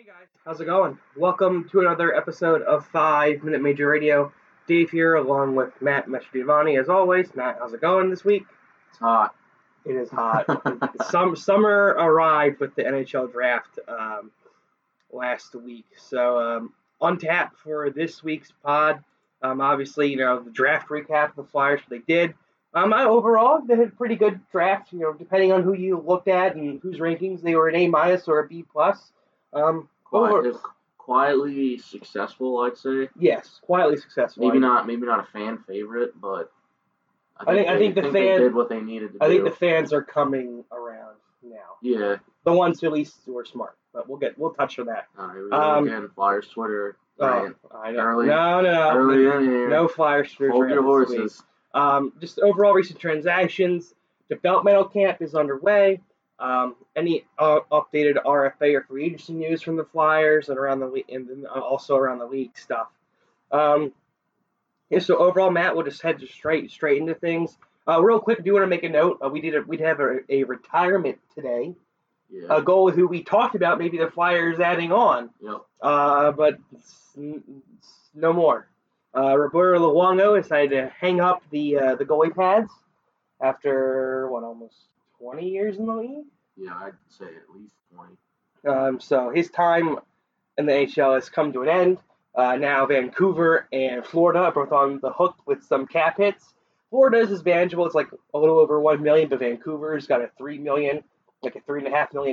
Hey guys, how's it going? Welcome to another episode of 5 Minute Major Radio. Dave here, along with Matt Meschidivani, as always. Matt, how's it going this week? It's hot. It is hot. Summer arrived with the NHL draft last week, so on tap for this week's pod. Obviously, you know, the draft recap of the Flyers, what they did. Overall, they had a pretty good draft. You know, depending on who you looked at and whose rankings, they were an A- or a B+. Quietly successful, I'd say. Yes, quietly successful. Maybe not a fan favorite, but I think they did what they needed to do. I think the fans are coming around now. Yeah. The ones who at least were smart, but we'll touch on that. All right. Again, Flyers Twitter. I know. No Flyers Twitter. Hold your horses. Just overall recent transactions. Developmental camp is underway. Any updated RFA or free agency news from the Flyers and around the league, and then also around the league stuff. So overall, Matt, we'll just head straight into things. Real quick, I do want to make a note. We'd have a retirement today. Yeah. A goal who we talked about, maybe the Flyers adding on. Yeah. But it's no more. Roberto Luongo decided to hang up the goalie pads after almost 20 years in the league? Yeah, I'd say at least 20. So his time in the NHL has come to an end. Now Vancouver and Florida are both on the hook with some cap hits. Florida's is manageable. It's like a little over $1 million, but Vancouver's got a $3.5 million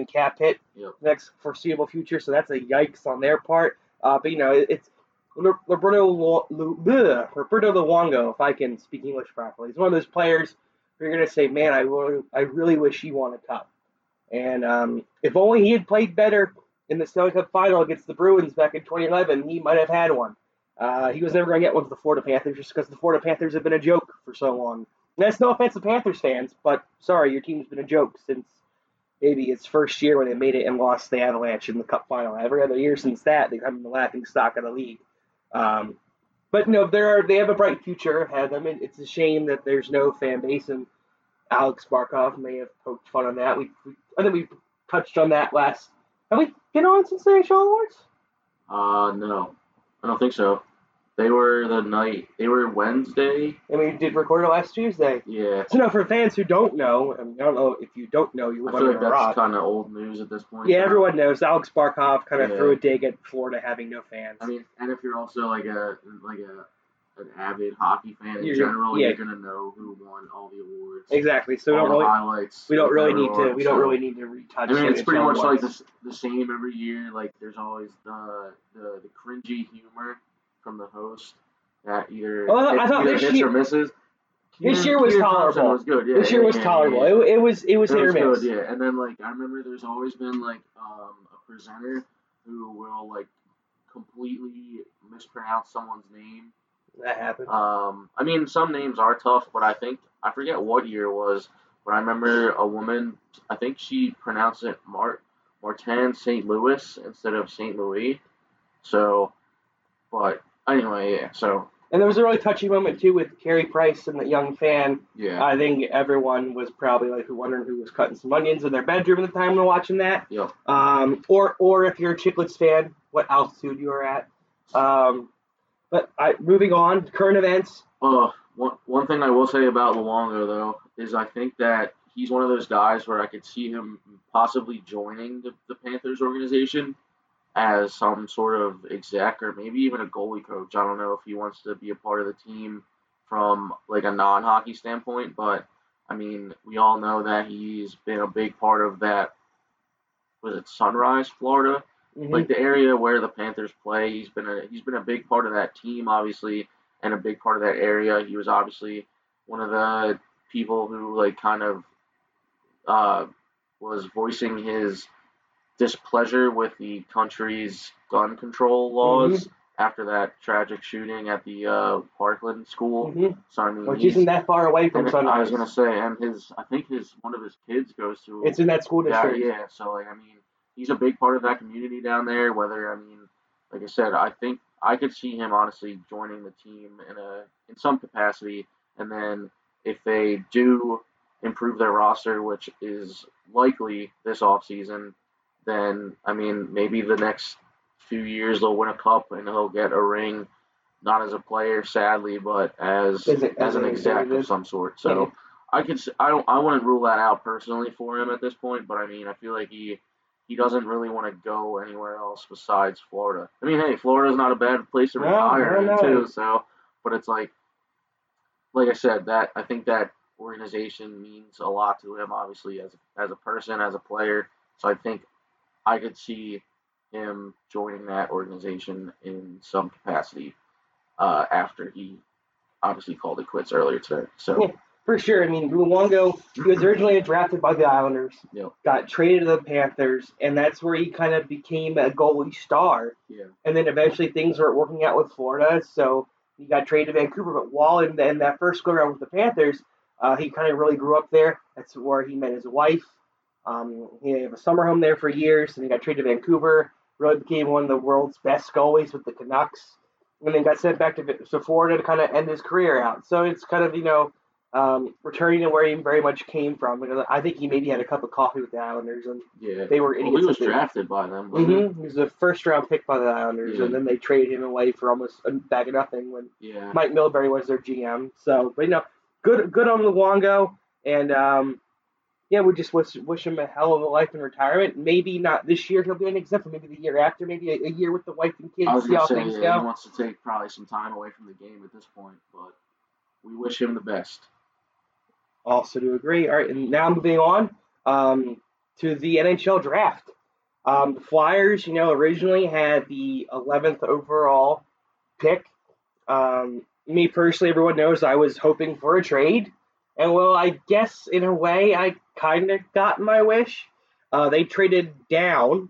cap hit for the next foreseeable future. So that's a yikes on their part. But you know, it's Roberto Luongo, if I can speak English properly. He's one of those players. You're going to say, man, I really wish he won a cup. And if only he had played better in the Stanley Cup final against the Bruins back in 2011, he might have had one. He was never going to get one for the Florida Panthers just because the Florida Panthers have been a joke for so long. And that's no offense to Panthers fans, but sorry, your team's been a joke since maybe its first year when they made it and lost the Avalanche in the Cup final. Every other year since that, they've been the laughing stock of the league. But, no, they have a bright future ahead of them. It's a shame that there's no fan base, and Alex Barkov may have poked fun on that. I think we touched on that last. Have we been on since the NHL Awards? No. I don't think so. They were Wednesday. And we did record it last Tuesday. Yeah. So, no, for fans who don't know, I don't know if you don't know, I feel like that's kind of old news at this point. Yeah, everyone knows. Alex Barkov kind of threw a dig at Florida having no fans. I mean, and if you're also an avid hockey fan in general, you're gonna know who won all the awards. Exactly. So we don't really need to retouch. I mean, it's pretty much like the same every year. Like, there's always the cringy humor from the host that either hits or misses. This year was tolerable. Was good. Yeah, this year was tolerable. Yeah. It was hit or miss. Yeah, and then I remember there's always been a presenter who will completely mispronounce someone's name. That happened. I mean, some names are tough, but I forget what year it was, but I remember a woman, I think she pronounced it Martin St. Louis instead of St. Louis. So, but anyway, yeah, so. And there was a really touching moment, too, with Carey Price and the young fan. Yeah. I think everyone was probably, wondering who was cutting some onions in their bedroom at the time when watching that. Yeah. Or if you're a Chicklets fan, what altitude you were at. But moving on, current events. One thing I will say about Luongo, though, is I think that he's one of those guys where I could see him possibly joining the Panthers organization as some sort of exec or maybe even a goalie coach. I don't know if he wants to be a part of the team from a non-hockey standpoint, but I mean, we all know that he's been a big part of that. Was it Sunrise, Florida? Mm-hmm. The area where the Panthers play, he's been a big part of that team, obviously, and a big part of that area. He was obviously one of the people who was voicing his displeasure with the country's gun control laws after that tragic shooting at the Parkland school. Mm-hmm. So, I mean, which isn't that far away from Sunrise. I was gonna say, and I think one of his kids goes to. It's in that school district. Yeah, so I mean. He's a big part of that community down there. I think I could see him honestly joining the team in some capacity. And then if they do improve their roster, which is likely this offseason, then, I mean, maybe the next few years they'll win a cup and he'll get a ring, not as a player, sadly, but as an exec of some sort. So I wouldn't rule that out personally for him at this point, but I mean, I feel like he doesn't really want to go anywhere else besides Florida. I mean, hey, Florida's not a bad place to retire too. So, but it's like I said, that I think that organization means a lot to him, obviously, as a person, as a player. So I think I could see him joining that organization in some capacity after he obviously called it quits earlier today. So. Yeah. For sure. I mean, Luongo, he was originally drafted by the Islanders, got traded to the Panthers, and that's where he kind of became a goalie star. Yeah. And then eventually things weren't working out with Florida, so he got traded to Vancouver. But while in that first go-around with the Panthers, he kind of really grew up there. That's where he met his wife. He had a summer home there for years, and he got traded to Vancouver, really became one of the world's best goalies with the Canucks, and then got sent back to Florida to kind of end his career out. So it's kind of, returning to where he very much came from. Because I think he maybe had a cup of coffee with the Islanders, and they were idiots. Well, he was drafted by them. He was the first-round pick by the Islanders, and then they traded him away for almost a bag of nothing when Mike Milbury was their GM. So, but good on Luongo, and we just wish him a hell of a life in retirement. Maybe not this year; he'll be an exemption. Maybe the year after, maybe a year with the wife and kids. I was going to say he wants to take probably some time away from the game at this point, but we wish him the best. Also to agree. All right, and now moving on to the NHL draft. The Flyers, originally had the 11th overall pick. Me personally, everyone knows I was hoping for a trade. And, well, I guess in a way I kind of got my wish. They traded down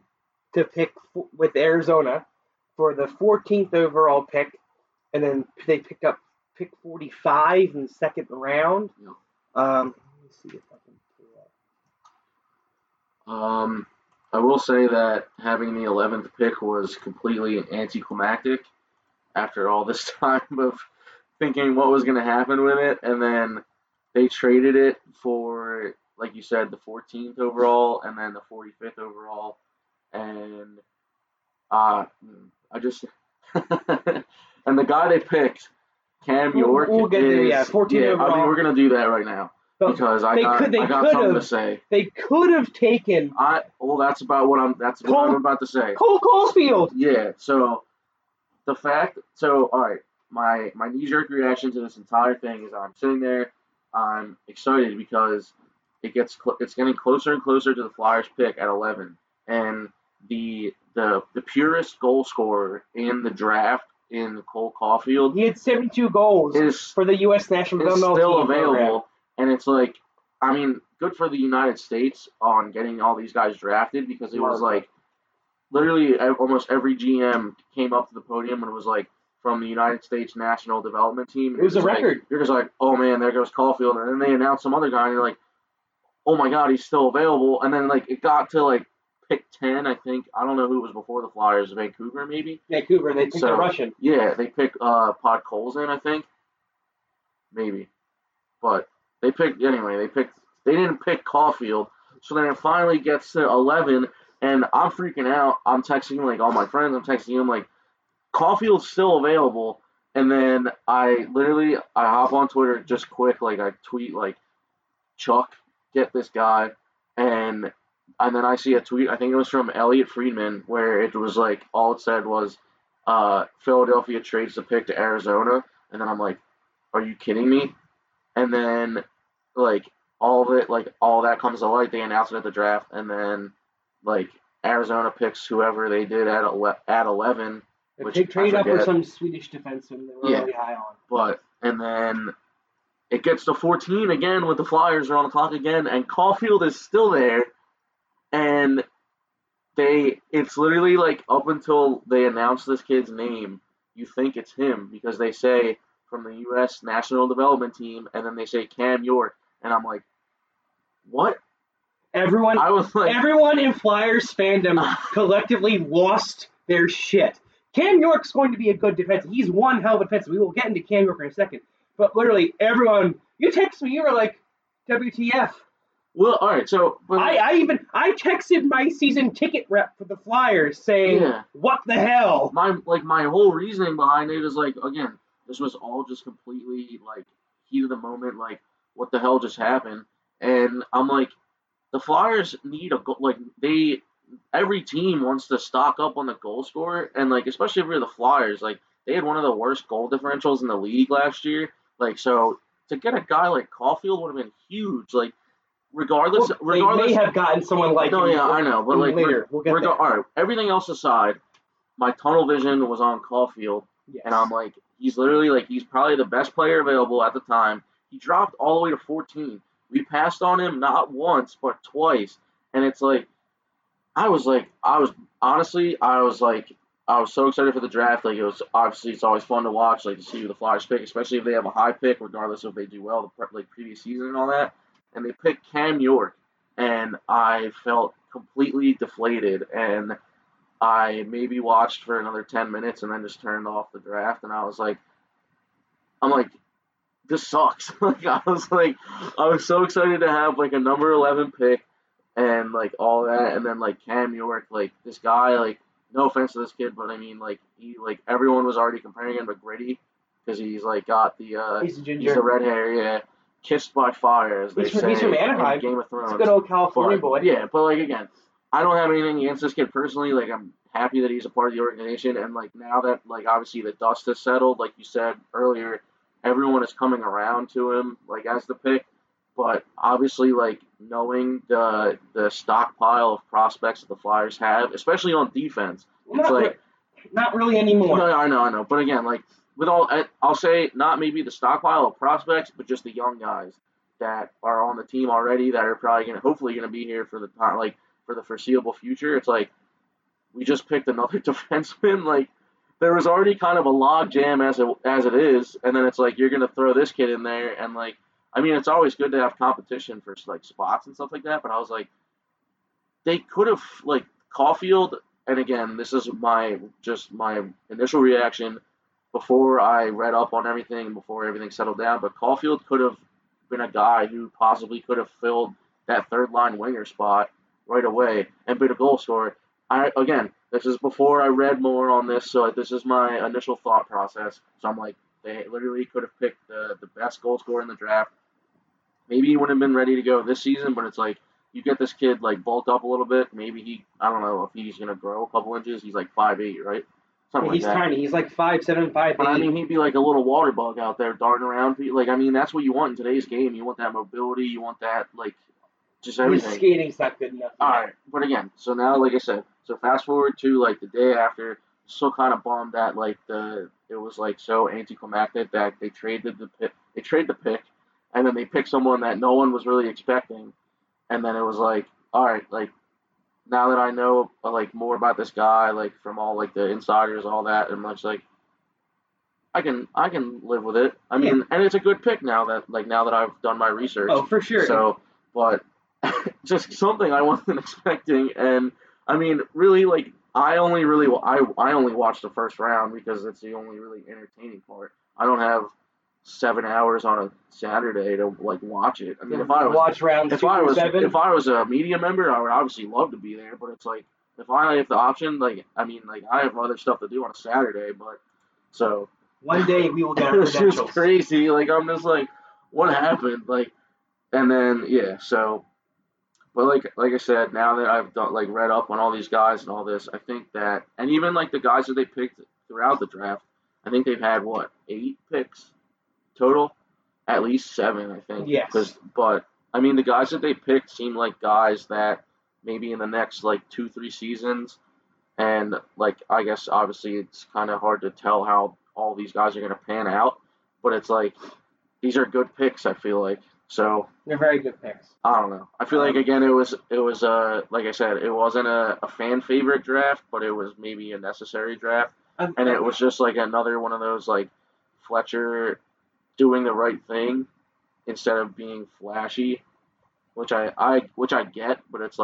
to pick with Arizona for the 14th overall pick. And then they picked up pick 45 in the second round. Yeah. Let me see if I can do that. I will say that having the 11th pick was completely anticlimactic after all this time of thinking what was going to happen with it, and then they traded it for, like you said, the 14th overall and then the 45th overall, and and the guy they picked, Cam York, we'll get there, 14 overall. I mean, we're going to do that right now because I got something to say. They could have taken. That's what I'm about to say. Cole Caufield. Yeah. So the fact. So all right, my knee-jerk reaction to this entire thing is I'm sitting there, I'm excited because it's getting closer and closer to the Flyers' pick at 11, and the purest goal scorer in the draft. In Cole Caufield. He had 72 goals for the U.S. national team. It's still available, and it's like, I mean, good for the United States on getting all these guys drafted because it was like, literally almost every GM came up to the podium and was like, from the United States national development team. It was a record. You're just like, oh man, there goes Caufield, and then they announced some other guy, and you're like, oh my god, he's still available, and then it got to pick 10, I think. I don't know who was before the Flyers. Vancouver, maybe? Vancouver. They picked a Russian. Yeah, they picked Pod Coles in, I think. Maybe. But they picked... Anyway, they didn't pick Caufield. So then it finally gets to 11, and I'm freaking out. I'm texting, all my friends. I'm texting them, Caulfield's still available. And then I hop on Twitter just quick. I tweet, Chuck, get this guy. And then I see a tweet, I think it was from Elliot Friedman, where it was all it said was, Philadelphia trades the pick to Arizona. And then I'm like, are you kidding me? And then, all of it, all that comes to light. They announced it at the draft. And then, Arizona picks whoever they did at 11. They trade up with some Swedish defenseman they were really high on. And then it gets to 14 again with the Flyers are on the clock again. And Caufield is still there. And it's literally up until they announce this kid's name, you think it's him because they say from the U.S. national development team, and then they say Cam York, and I'm like, what? Everyone in Flyers fandom collectively lost their shit. Cam York's going to be a good defenseman. He's one hell of a defenseman. We will get into Cam York in a second. But literally everyone, you text me, you were like, WTF. Well, all right. So I texted my season ticket rep for the Flyers saying, "What the hell?" My whole reasoning behind it is again, this was all just completely heat of the moment. What the hell just happened? And I'm the Flyers need a goal. Every team wants to stock up on the goal scorer, and especially if we're the Flyers, they had one of the worst goal differentials in the league last year. So to get a guy like Caufield would have been huge. Regardless, they may have gotten someone I know, but later we'll get there. All right, everything else aside, my tunnel vision was on Caufield, and I'm he's literally he's probably the best player available at the time. He dropped all the way to 14. We passed on him not once but twice, and it's I was so excited for the draft. It was obviously it's always fun to watch, to see who the Flyers pick, especially if they have a high pick, regardless if they do well the previous season and all that. And they picked Cam York, and I felt completely deflated. And I maybe watched for another 10 minutes, and then just turned off the draft. And I was this sucks. I was so excited to have a number 11 pick, and all that, and then Cam York, this guy, no offense to this kid, but I mean, everyone was already comparing him to Gritty because he's got the he's a ginger, he's a red hair, kissed by fire, as they say. He's from Anaheim. Game of Thrones. He's a good old California boy. Yeah, but again, I don't have anything against this kid personally. I'm happy that he's a part of the organization, and now that obviously the dust has settled, you said earlier, everyone is coming around to him as the pick. But obviously, knowing the stockpile of prospects that the Flyers have, especially on defense, it's not really anymore. No, I know. But again, with all, I'll say not maybe the stockpile of prospects, but just the young guys that are on the team already that are probably hopefully gonna be here for the time, for the foreseeable future. It's we just picked another defenseman. There was already kind of a log jam as it is, and then it's you're gonna throw this kid in there and I mean, it's always good to have competition for, spots and stuff like that, but I was they could have, Caufield, and again, this is my initial reaction before I read up on everything, before everything settled down, but Caufield could have been a guy who possibly could have filled that third-line winger spot right away and been a goal scorer. Again, this is before I read more on this, so this is my initial thought process, so I'm they literally could have picked the best goal scorer in the draft. Maybe he wouldn't have been ready to go this season, but it's you get this kid bulked up a little bit. Maybe he, I don't know if he's gonna grow a couple inches. He's 5'8", right? Something he's like that. He's tiny. He's 5'7", 5'8". But I mean, he'd be a little water bug out there darting around. I mean, that's what you want in today's game. You want that mobility. You want that just everything. His skating's not good enough. All right, but again, so now I said, so fast forward to the day after. So kind of bummed that it was so anticlimactic that they traded the pick, and then they picked someone that no one was really expecting, and then it was all right, now that I know more about this guy from all the insiders, all that, and much I can live with it. I mean, and it's a good pick now that now that I've done my research. Oh, for sure. So, but just something I wasn't expecting, and I mean, really I only watched the first round because it's the only really entertaining part. I don't have 7 hours on a Saturday to watch it. I mean, if I was a media member, I would obviously love to be there. But it's if I have the option, I have other stuff to do on a Saturday. But so one day we will get our credentials. It's just crazy. I'm just what happened? And then so. But like I said, now that I've done, read up on all these guys and all this, I think that, and even the guys that they picked throughout the draft, I think they've had 8 picks total, at least 7, I think. Yes. But I mean, the guys that they picked seem like guys that maybe in the next 2-3 seasons, and I guess obviously it's kind of hard to tell how all these guys are going to pan out, but it's these are good picks. I feel like. So they're very good picks. I don't know. I feel again it was like I said, it wasn't a fan favorite draft, but it was maybe a necessary draft, and it was just another one of those Fletcher doing the right thing instead of being flashy, which I get, but it's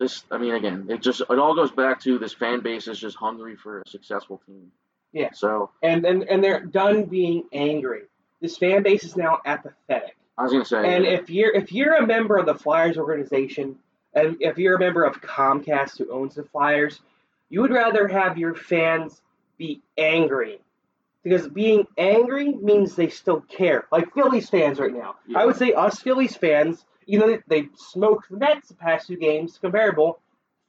this. I mean, again, it all goes back to this fan base is just hungry for a successful team. Yeah. So and they're done being angry. This fan base is now apathetic. I was going to say. And if you're a member of the Flyers organization, and if you're a member of Comcast who owns the Flyers, you would rather have your fans be angry. Because being angry means they still care. Like Phillies fans right now. Yeah. I would say us Phillies fans, even though they smoked the Mets the past two games, comparable,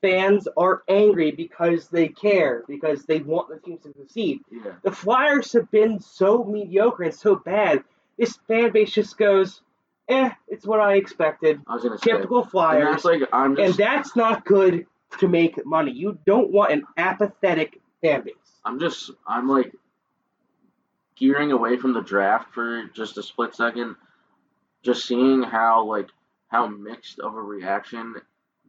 fans are angry because they care, because they want the team to succeed. Yeah. The Flyers have been so mediocre and so bad. This fan base just goes, it's what I expected. I was going to say. Typical Flyers. And that's not good to make money. You don't want an apathetic fan base. I'm gearing away from the draft for just a split second, just seeing how mixed of a reaction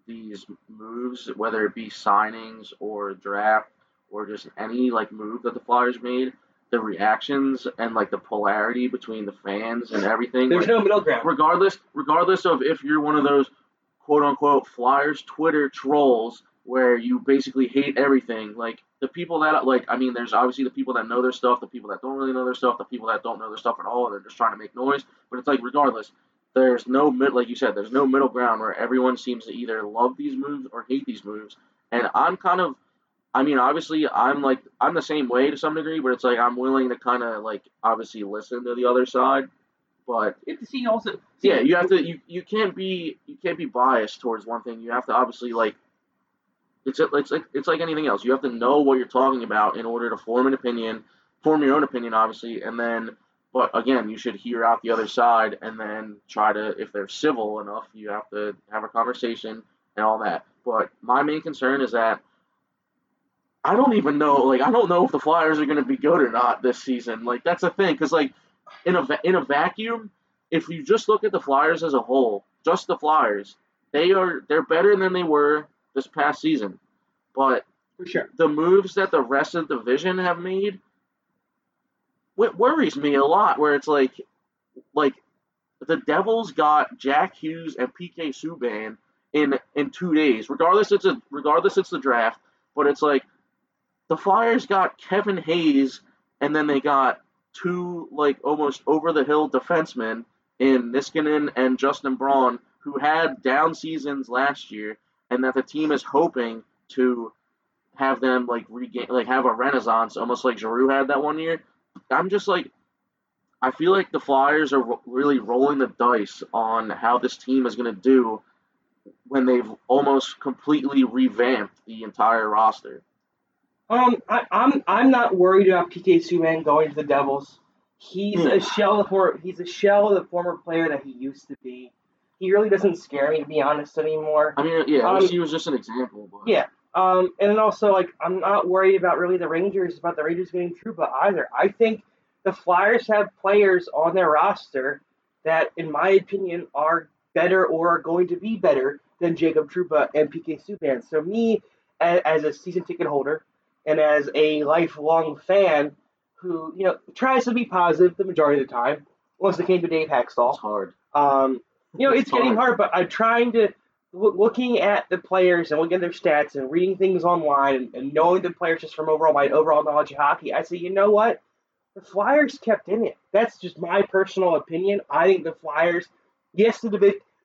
these moves, whether it be signings or draft or just any move that the Flyers made, the reactions and the polarity between the fans and everything. There's no middle ground. Regardless of if you're one of those quote unquote Flyers Twitter trolls where you basically hate everything, the people that, there's obviously the people that know their stuff, the people that don't really know their stuff, the people that don't know their stuff at all, they're just trying to make noise, but it's regardless, there's no, like you said, there's no middle ground where everyone seems to either love these moves or hate these moves, and I'm kind of, obviously, I'm the same way to some degree, but it's I'm willing to kind of, obviously listen to the other side, but... You have to see also... Yeah, you have to, you can't be biased towards one thing, you have to obviously, It's like anything else. You have to know what you're talking about in order to form an opinion, form your own opinion, obviously, and then, but again, you should hear out the other side and then try to, if they're civil enough, you have to have a conversation and all that. But my main concern is that I don't even know, I don't know if the Flyers are going to be good or not this season. That's a thing, because, in a vacuum, if you just look at the Flyers as a whole, just the Flyers, they're better than they were this past season, but for sure, the moves that the rest of the division have made, it worries me a lot, where it's the Devils got Jack Hughes and P.K. Subban in 2 days, regardless it's the draft, but it's the Flyers got Kevin Hayes, and then they got two almost over-the-hill defensemen in Niskanen and Justin Braun, who had down seasons last year, and that the team is hoping to have them, regain, have a renaissance, almost like Giroux had that one year. I'm just I feel like the Flyers are really rolling the dice on how this team is going to do when they've almost completely revamped the entire roster. I'm not worried about P.K. Subban going to the Devils. He's a shell of the former player that he used to be. He really doesn't scare me, to be honest, anymore. He was just an example. But... Yeah. And then also, I'm not worried about really the Rangers getting Trouba either. I think the Flyers have players on their roster that, in my opinion, are better or are going to be better than Jacob Trouba and P.K. Subban. So me, as a season ticket holder and as a lifelong fan who, tries to be positive the majority of the time, once it came to Dave Hakstol. It's hard. It's getting hard, but I'm trying to, looking at the players and looking at their stats and reading things online and knowing the players just from my overall knowledge of hockey, I say, you know what? The Flyers kept in it. That's just my personal opinion. I think the Flyers, yes,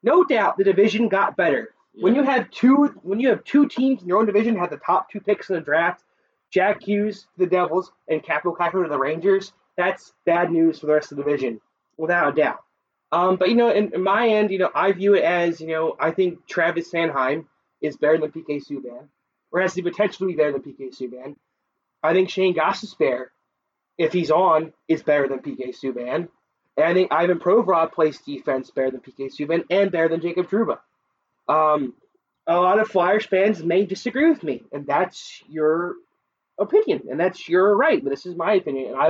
no doubt the division got better. Yeah. When you have two teams in your own division have the top two picks in the draft, Jack Hughes, the Devils, and Kaapo Kakko to the Rangers, that's bad news for the rest of the division, without a doubt. But, in my end, I view it as, I think Travis Sanheim is better than P.K. Subban, or has the potential to be better than P.K. Subban. I think Shane Gostisbehere, if he's on, is better than P.K. Subban. And I think Ivan Provorov plays defense better than P.K. Subban and better than Jacob Trouba. A lot of Flyers fans may disagree with me, and that's your opinion, and that's your right, but this is my opinion, and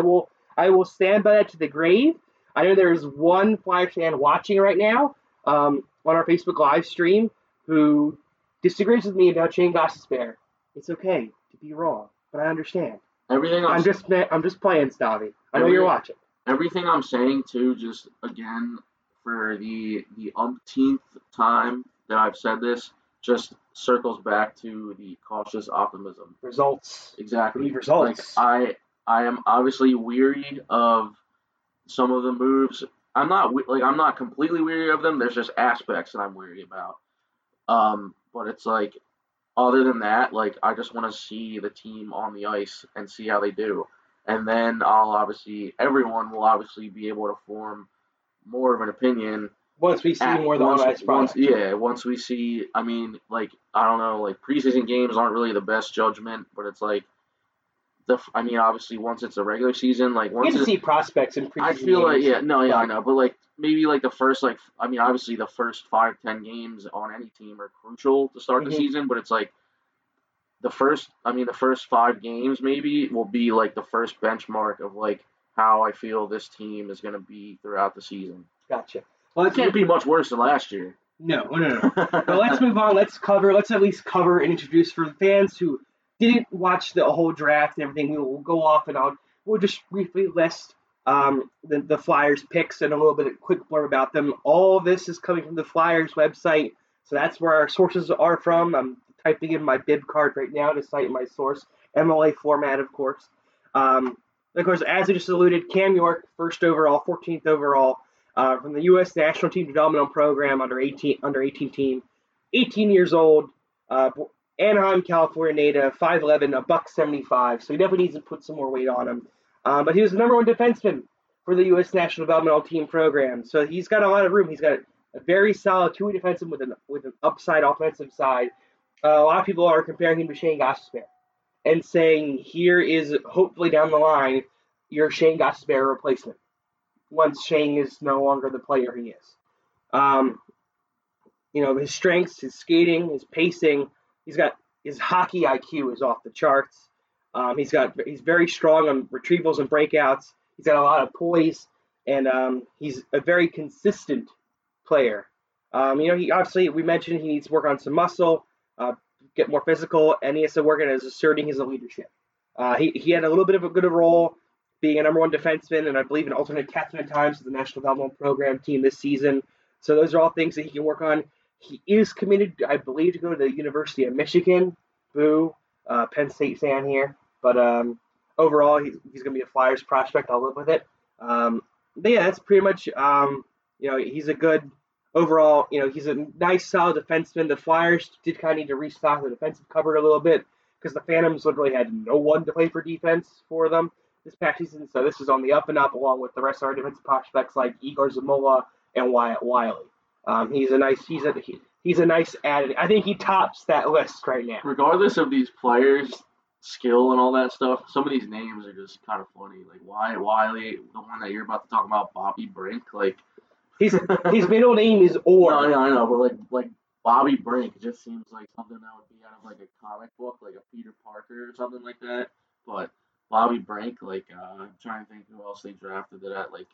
I will stand by that to the grave. I know there is one Flyers fan watching right now on our Facebook live stream who disagrees with me about Shane Gostisbehere. It's okay to be wrong, but I understand. I'm just playing, Stavi. I know you're watching. Everything I'm saying too, just again for the umpteenth time that I've said this, just circles back to the cautious optimism. Results. Exactly. Need results. I am obviously weary of some of the moves I'm not completely weary of them. There's just aspects that I'm weary about. But it's like, other than that, like, I just want to see the team on the ice and see how they do. And then everyone will obviously be able to form more of an opinion. Once we see more than one ice product. Once we see, I mean, like, I don't know, like, preseason games aren't really the best judgment, but it's like, obviously, once it's a regular season, like, once you can see prospects in preseason. I feel games. I know, but like maybe like the first, like, I mean, obviously the first 5-10 games on any team are crucial to start the season, but it's like the first 5 games maybe will be like the first benchmark of like how I feel this team is going to be throughout the season. Gotcha. Well, it can't be much worse than last year. No. But let's move on. Let's at least cover and introduce for the fans who didn't watch the whole draft and everything. We'll go off and on. We'll just briefly list the Flyers picks and a little bit of quick blurb about them. All of this is coming from the Flyers website, so that's where our sources are from. I'm typing in my bib card right now to cite my source, MLA format, of course. Of course, as I just alluded, Cam York, first overall, 14th overall, from the U.S. National Team Developmental Program under 18 team, 18 years old. Anaheim, California native, 5'11", a $175. So he definitely needs to put some more weight on him. But he was the number one defenseman for the U.S. National Developmental Team program. So he's got a lot of room. He's got a very solid two-way defenseman with an upside offensive side. A lot of people are comparing him to Shane Gostisbehere and saying here is, hopefully down the line, your Shane Gostisbehere replacement once Shane is no longer the player he is. His strengths, his skating, his pacing. He's got his hockey IQ is off the charts. He's very strong on retrievals and breakouts. He's got a lot of poise, and he's a very consistent player. He obviously, we mentioned he needs to work on some muscle, get more physical, and he has to work on his asserting his leadership. He had a little bit of a good role being a number one defenseman, and I believe an alternate captain at times to the National Developmental Program team this season. So those are all things that he can work on. He is committed, I believe, to go to the University of Michigan. Boo. Penn State fan here. But overall, he's going to be a Flyers prospect. I'll live with it. But yeah, that's pretty much, he's a good overall, he's a nice, solid defenseman. The Flyers did kind of need to restock the defensive cupboard a little bit because the Phantoms literally had no one to play for defense for them this past season. So this is on the up and up along with the rest of our defensive prospects like Igor Zamola and Wyatt Wiley. He's a nice added. I think he tops that list right now. Regardless of these players' skill and all that stuff, some of these names are just kind of funny. Like Wyatt Wiley, the one that you're about to talk about, Bobby Brink. Like his middle name is Orr. No, I know, but like Bobby Brink, it just seems like something that would be out of like a comic book, like a Peter Parker or something like that. But Bobby Brink, like I'm trying to think who else they drafted that at, like.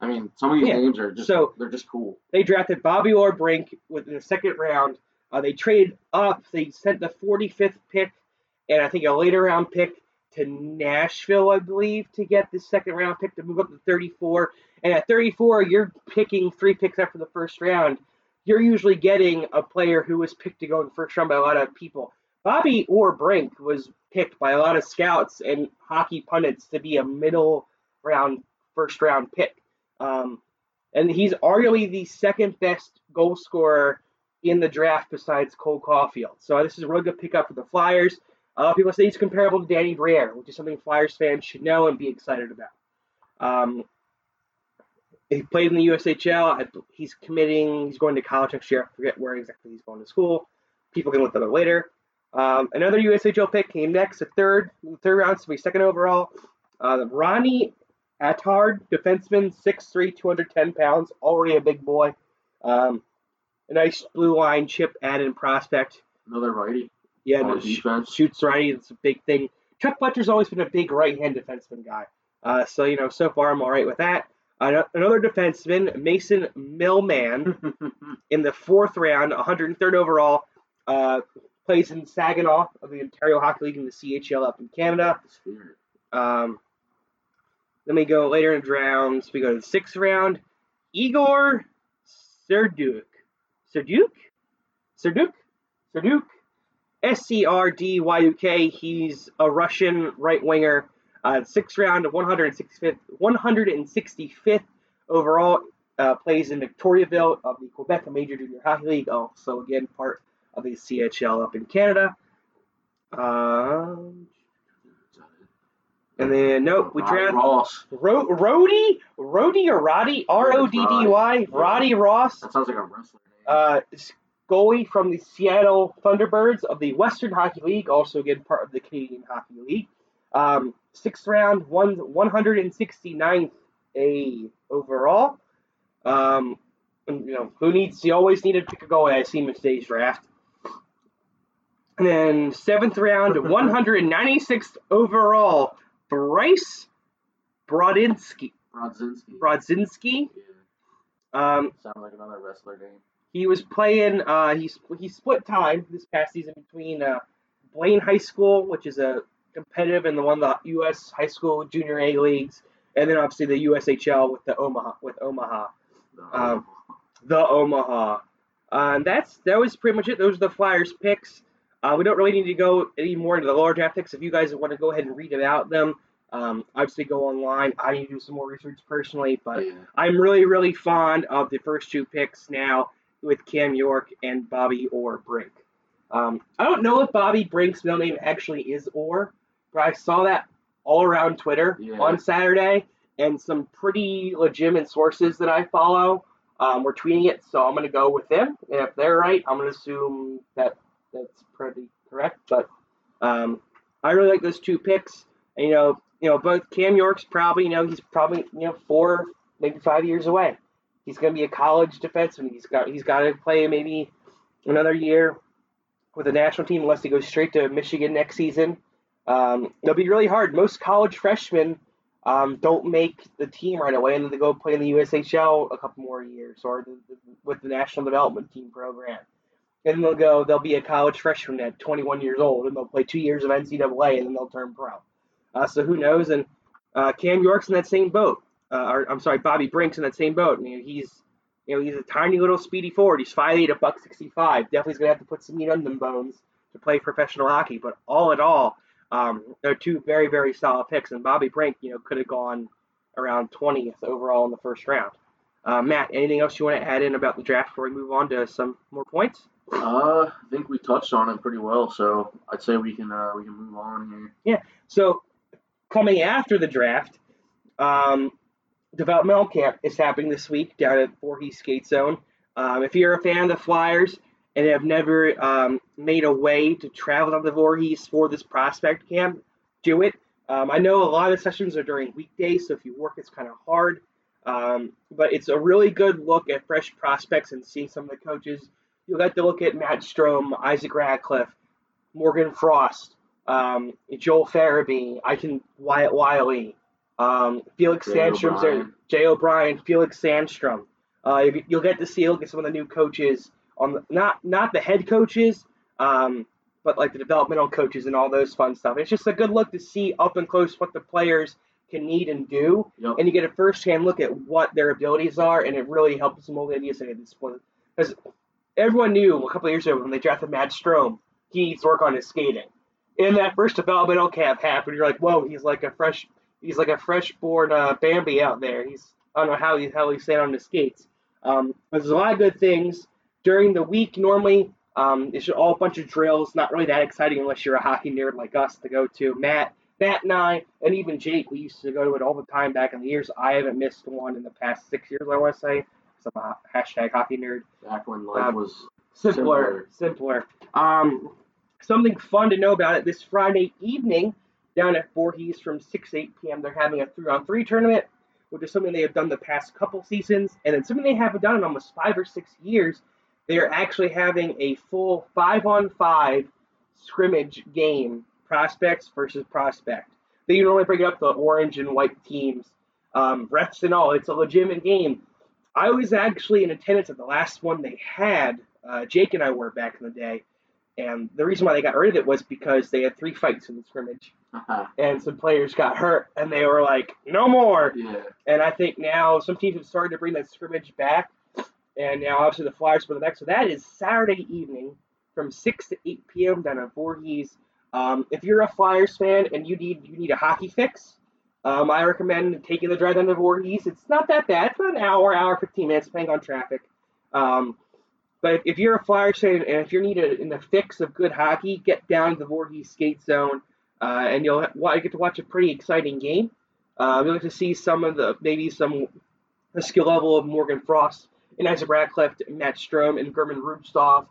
I mean, some of these names are just, they're just cool. They drafted Bobby or Brink in the second round. They traded up. They sent the 45th pick and I think a later round pick to Nashville, I believe, to get the second round pick to move up to 34. And at 34, you're picking 3 picks after the first round. You're usually getting a player who was picked to go in the first round by a lot of people. Bobby or Brink was picked by a lot of scouts and hockey pundits to be a middle round, first round pick. And he's arguably the second best goal scorer in the draft besides Cole Caufield. So this is a really good pickup for the Flyers. People say he's comparable to Danny Briere, which is something Flyers fans should know and be excited about. He played in the USHL. He's going to college next year. I forget where exactly he's going to school. People can look that up later. Another USHL pick came next, the third round, so he's second overall. Ronnie Attard, defenseman, 6'3", 210 pounds, already a big boy. A nice blue line chip added prospect. Another righty. Yeah, shoots righty. It's a big thing. Chuck Fletcher's always been a big right-hand defenseman guy. So far I'm all right with that. Another defenseman, Mason Millman, in the fourth round, 103rd overall, plays in Saginaw of the Ontario Hockey League in the CHL up in Canada. Let me go later in the rounds. We go to the sixth round. Igor Serduk. S-C-R-D-Y-U-K. He's a Russian right winger. Sixth round, 165th overall. plays in Victoriaville of the Quebec Major Junior Hockey League, also again part of the CHL up in Canada. And then, nope, we drafted Ross. Roddy? R-O-D-D-Y? Roddy Ross. That sounds like a wrestler name. Goalie from the Seattle Thunderbirds of the Western Hockey League, also again part of the Canadian Hockey League. Sixth round, 169th overall. And, you know, you always need to pick a goalie, I see in today's draft. And then seventh round, 196th overall, Bryce Brodzinski. Yeah. Sounds like another wrestler name. He was playing, he split time this past season between Blaine High School, which is a competitive in one of the U.S. High School Junior A leagues, and then obviously the USHL with the Omaha. That was pretty much it. Those are the Flyers picks. We don't really need to go any more into the lower draft picks. If you guys want to go ahead and read about them, obviously go online. I need to do some more research personally, but I'm really, really fond of the first two picks now with Cam York and Bobby Orr Brink. I don't know if Bobby Brink's middle name actually is Orr, but I saw that all around Twitter on Saturday, and some pretty legitimate sources that I follow were tweeting it, so I'm going to go with them. And if they're right, I'm going to assume that that's pretty correct. But I really like those two picks. And, you know, both Cam York's probably, he's probably, 4, maybe 5 years away. He's going to be a college defenseman. He's got to play maybe another year with the national team unless he goes straight to Michigan next season. It'll be really hard. Most college freshmen don't make the team right away, and then they go play in the USHL a couple more years or with the National Development Team program. And they'll be a college freshman at 21 years old, and they'll play 2 years of NCAA, and then they'll turn pro. So who knows? And Cam York's in that same boat. Bobby Brink's in that same boat. He's a tiny little speedy forward. He's 5'8", a $165. Definitely is going to have to put some meat on them bones to play professional hockey. But all in all, they're two very, very solid picks. And Bobby Brink, could have gone around 20th overall in the first round. Matt, anything else you want to add in about the draft before we move on to some more points? I think we touched on it pretty well, so I'd say we can move on here. Yeah. So coming after the draft, developmental camp is happening this week down at Voorhees Skate Zone. If you're a fan of the Flyers and have never made a way to travel down to Voorhees for this prospect camp, do it. I know a lot of the sessions are during weekdays, so if you work, it's kind of hard. But it's a really good look at fresh prospects and seeing some of the coaches. You'll get to look at Matt Strome, Isaac Ratcliffe, Morgan Frost, Joel Farabee, Wyatt Wiley, Felix Sandstrom, Jay O'Brien, Felix Sandstrom. You'll get to see look at some of the new coaches on the, not the head coaches, but like the developmental coaches and all those fun stuff. It's just a good look to see up and close what the players can need and do, and you get a first-hand look at what their abilities are, and it really helps mold the ideas at this point. Because everyone knew a couple of years ago when they drafted Matt Strome, he needs to work on his skating. And that first developmental camp happened. You're like, whoa, he's like a fresh-born Bambi out there. I don't know how he's standing on his skates. There's a lot of good things during the week. Normally, it's all a bunch of drills. Not really that exciting unless you're a hockey nerd like us to go to. Matt and I, and even Jake, we used to go to it all the time back in the years. I haven't missed one in the past 6 years, I want to say. I'm a hashtag hockey nerd. Back when life was simpler. Something fun to know about it, this Friday evening down at Voorhees from 6 to 8 p.m. they're having a 3-on-3 tournament, which is something they have done the past couple seasons. And then something they haven't done in almost 5 or 6 years, they're actually having a full 5-on-5 scrimmage game, prospects versus prospect. They normally bring up the orange and white teams, refs and all. It's a legitimate game. I was actually in attendance at the last one they had. Jake and I were back in the day. And the reason why they got rid of it was because they had 3 fights in the scrimmage. Uh-huh. And some players got hurt, and they were like, no more. Yeah. And I think now some teams have started to bring that scrimmage back. And now, obviously, the Flyers for the next. So that is Saturday evening from 6 to 8 p.m. down at Voorhees. If you're a Flyers fan and you need a hockey fix, I recommend taking the drive down to Voorhees. It's not that bad. It's about an hour, hour 15 minutes, depending on traffic. But if you're a Flyers fan and if you're needed in the fix of good hockey, get down to the Voorhees Skate Zone, and you'll get to watch a pretty exciting game. You'll get to see some of the the skill level of Morgan Frost and Isaac Ratcliffe, Matt Strome, and German Rubstov,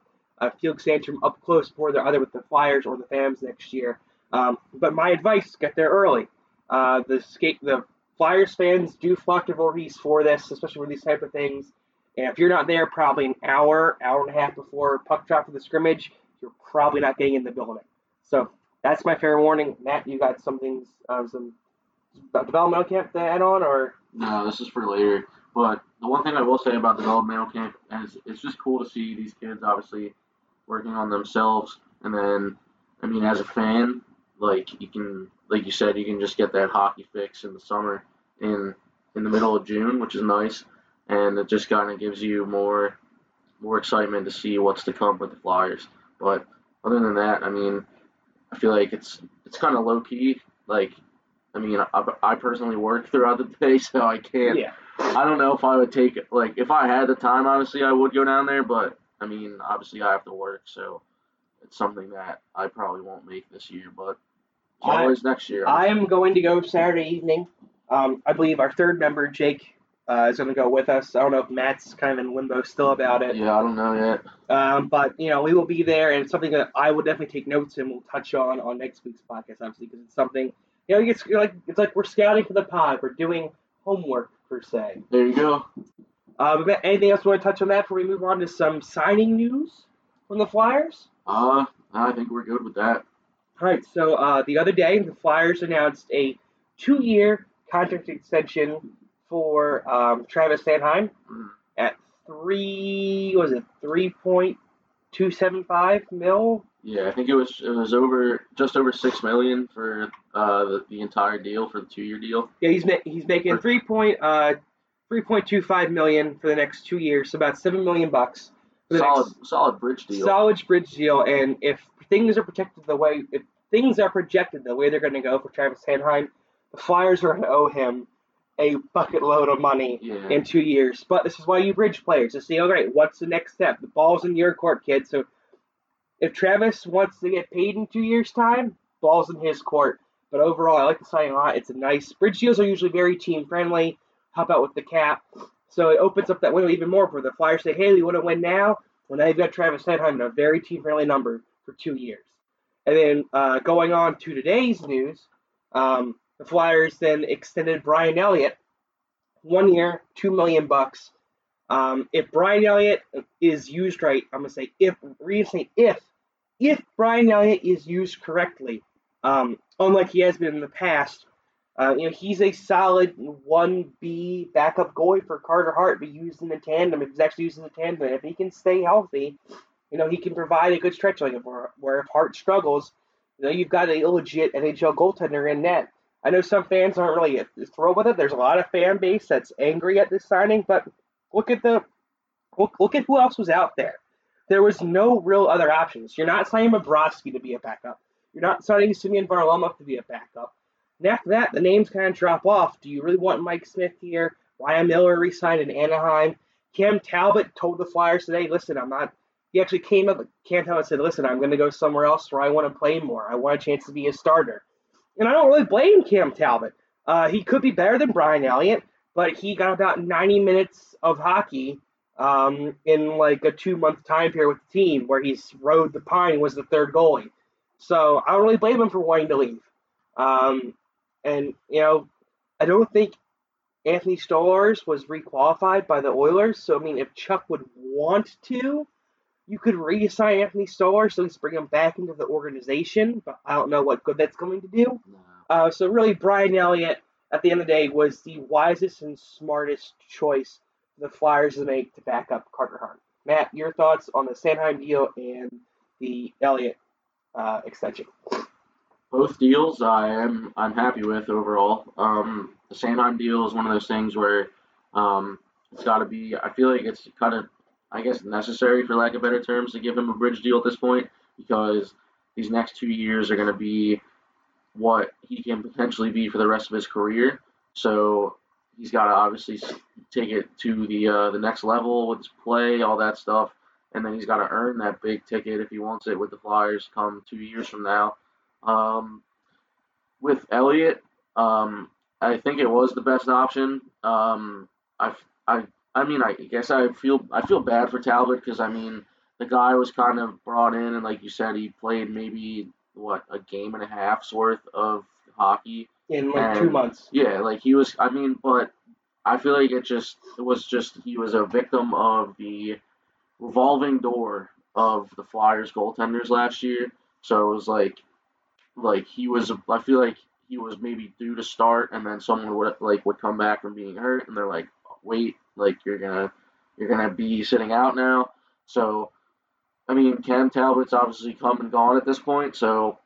Felix Sandstrom up close for their either with the Flyers or the Fams next year. But my advice: get there early. The Flyers fans do flock to Voorhees for this, especially for these type of things. And if you're not there probably an hour, hour and a half before puck drop for the scrimmage, you're probably not getting in the building. So that's my fair warning. Matt, you got some developmental camp to add on, or? No, this is for later. But the one thing I will say about developmental camp is it's just cool to see these kids obviously working on themselves. And then, I mean, as a fan, like you said, you can just get that hockey fix in the summer in the middle of June, which is nice. And it just kind of gives you more excitement to see what's to come with the Flyers. But other than that, I mean, I feel like it's kind of low key. Like, I mean, I personally work throughout the day, so I can't. Yeah. I don't know if I would take it. Like, if I had the time, honestly, I would go down there. But I mean, obviously, I have to work, so it's something that I probably won't make this year. But always next year. I am going to go Saturday evening. I believe our third member, Jake, is going to go with us. I don't know if Matt's kind of in limbo still about it. Yeah, I don't know yet. But, you know, we will be there, and it's something that I would definitely take notes and we'll touch on next week's podcast, obviously, because it's something, you know, it's like we're scouting for the pod. We're doing homework, per se. There you go. Matt, anything else you want to touch on that before we move on to some signing news from the Flyers? I think we're good with that. All right, so the other day, the Flyers announced a 2-year contract extension for Travis Sanheim at 3.275 mil? Yeah, I think it was just over $6 million for the entire deal for the 2-year deal. Yeah, he's making 3.25 million for the next 2 years, so about $7 million. Solid bridge deal. And if things are projected the way they're going to go for Travis Sanheim, the Flyers are going to owe him a bucket load of money in 2 years. But this is why you bridge players, to see, all right, what's the next step? The ball's in your court, kid. So if Travis wants to get paid in 2 years' time, ball's in his court. But overall, I like the signing a lot. It's a nice bridge deals are usually very team-friendly. Help out with the cap. So it opens up that window even more for the Flyers say, hey, we want to win now. Well, now you've got Travis Sanheim in a very team-friendly number for 2 years. And then going on to today's news, the Flyers then extended Brian Elliott 1 year, $2 million. If Brian Elliott is used right, I'm gonna say if Brian Elliott is used correctly, unlike he has been in the past, you know, he's a solid 1B backup goalie for Carter Hart, but used in a tandem. If he's actually used in a tandem, if he can stay healthy, you know, he can provide a good stretch. Like where if Hart struggles, you know, you've got a legit NHL goaltender in net. I know some fans aren't really thrilled with it. There's a lot of fan base that's angry at this signing, but look at who else was out there. There was no real other options. You're not signing Bobrovsky to be a backup. You're not signing Semyon Varlamov to be a backup. And after that, the names kind of drop off. Do you really want Mike Smith here? Ryan Miller re-signed in Anaheim. Cam Talbot told the Flyers today, listen, I'm not – he actually came up with Cam Talbot and said, listen, I'm going to go somewhere else where I want to play more. I want a chance to be a starter. And I don't really blame Cam Talbot. He could be better than Brian Elliott, but he got about 90 minutes of hockey in like a 2-month time period with the team where he's rode the pine, was the third goalie. So I don't really blame him for wanting to leave. And, you know, I don't think Anthony Stolarz was requalified by the Oilers. So, I mean, if Chuck would want to, you could reassign Anthony Stolarz, so at least bring him back into the organization, but I don't know what good that's going to do. So really, Brian Elliott, at the end of the day, was the wisest and smartest choice the Flyers to make to back up Carter Hart. Matt, your thoughts on the Sanheim deal and the Elliott extension? Both deals I'm happy with overall. The Sanheim deal is one of those things where it's got to be, I feel like it's kind of, I guess, necessary, for lack of better terms, to give him a bridge deal at this point, because these next 2 years are going to be what he can potentially be for the rest of his career. So he's got to obviously take it to the next level with his play, all that stuff. And then he's got to earn that big ticket if he wants it with the Flyers come 2 years from now. With Elliot, I think it was the best option. I guess I feel bad for Talbot because, I mean, the guy was kind of brought in, and like you said, he played maybe, a game and a half's worth of hockey. In, 2 months. Yeah, but I feel like he was a victim of the revolving door of the Flyers goaltenders last year. So it was I feel like he was maybe due to start, and then someone would come back from being hurt, and they're like, wait, you're gonna be sitting out now. So, I mean, Cam Talbot's obviously come and gone at this point. So,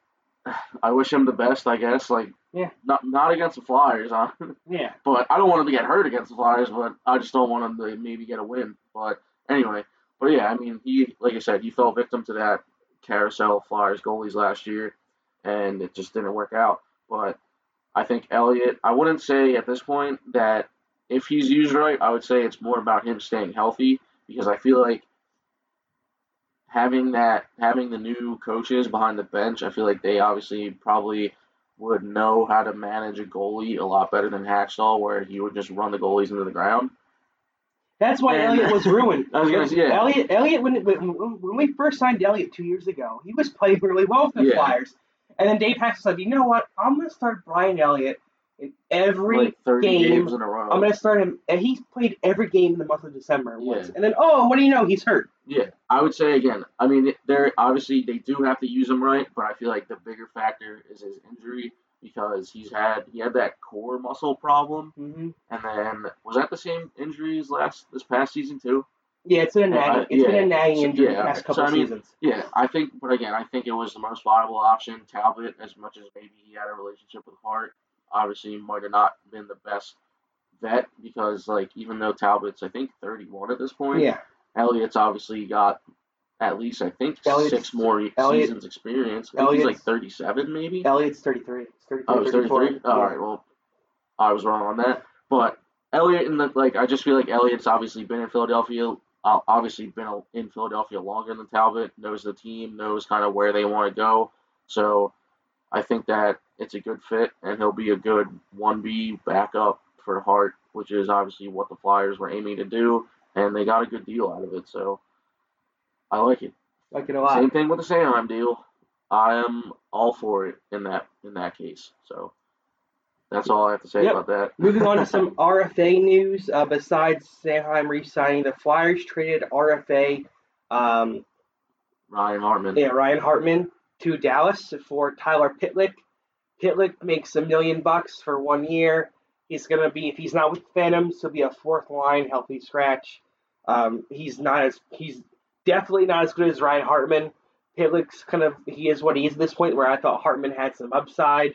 I wish him the best, I guess. Yeah. Not against the Flyers, huh? Yeah. But I don't want him to get hurt against the Flyers. But I just don't want him to maybe get a win. But anyway, yeah, I mean, he, like I said, he fell victim to that carousel of Flyers goalies last year, and it just didn't work out. But I think Elliott, I wouldn't say at this point that if he's used right, I would say it's more about him staying healthy, because I feel like having the new coaches behind the bench, I feel like they obviously probably would know how to manage a goalie a lot better than Hakstol, where he would just run the goalies into the ground. That's why Elliott was ruined. I was going to say, yeah. Elliott, when we first signed Elliott 2 years ago, he was playing really well for the Flyers. And then Dave Hakstol said, you know what, I'm going to start Brian Elliott in every games in a row. I'm going to start him. And he's played every game in the month of December once. And then, what do you know, he's hurt. Yeah, I would say, again, I mean, they do have to use him right, but I feel like the bigger factor is his injury, because he had that core muscle problem. Mm-hmm. And then, was that the same injury as this past season, too? Yeah, it's been a nagging, injury the past couple seasons. Yeah, I think it was the most viable option. Talbot, as much as maybe he had a relationship with Hart, obviously might have not been the best vet, because, even though Talbot's, I think, 31 at this point, yeah, Elliott's obviously got at least, I think, six more seasons experience. I think he's, 37, maybe? Elliott's 33. Oh, it's 33? Yeah. All right, well, I was wrong on that. But Elliott, I just feel like Elliott's obviously been in Philadelphia longer than Talbot, knows the team, knows kind of where they want to go. So I think that it's a good fit, and he'll be a good 1B backup for Hart, which is obviously what the Flyers were aiming to do, and they got a good deal out of it. So I like it. Like it a lot. Same thing with the Sanheim deal. I am all for it in that case. So that's all I have to say about that. Moving on to some RFA news. Besides Sanheim re-signing, the Flyers traded RFA Ryan Hartman to Dallas for Tyler Pitlick. Pitlick makes $1 million for 1 year. He's going to be, if he's not with Phantoms, he'll be a fourth line healthy scratch. He's definitely not as good as Ryan Hartman. Pitlick's he is what he is at this point, where I thought Hartman had some upside.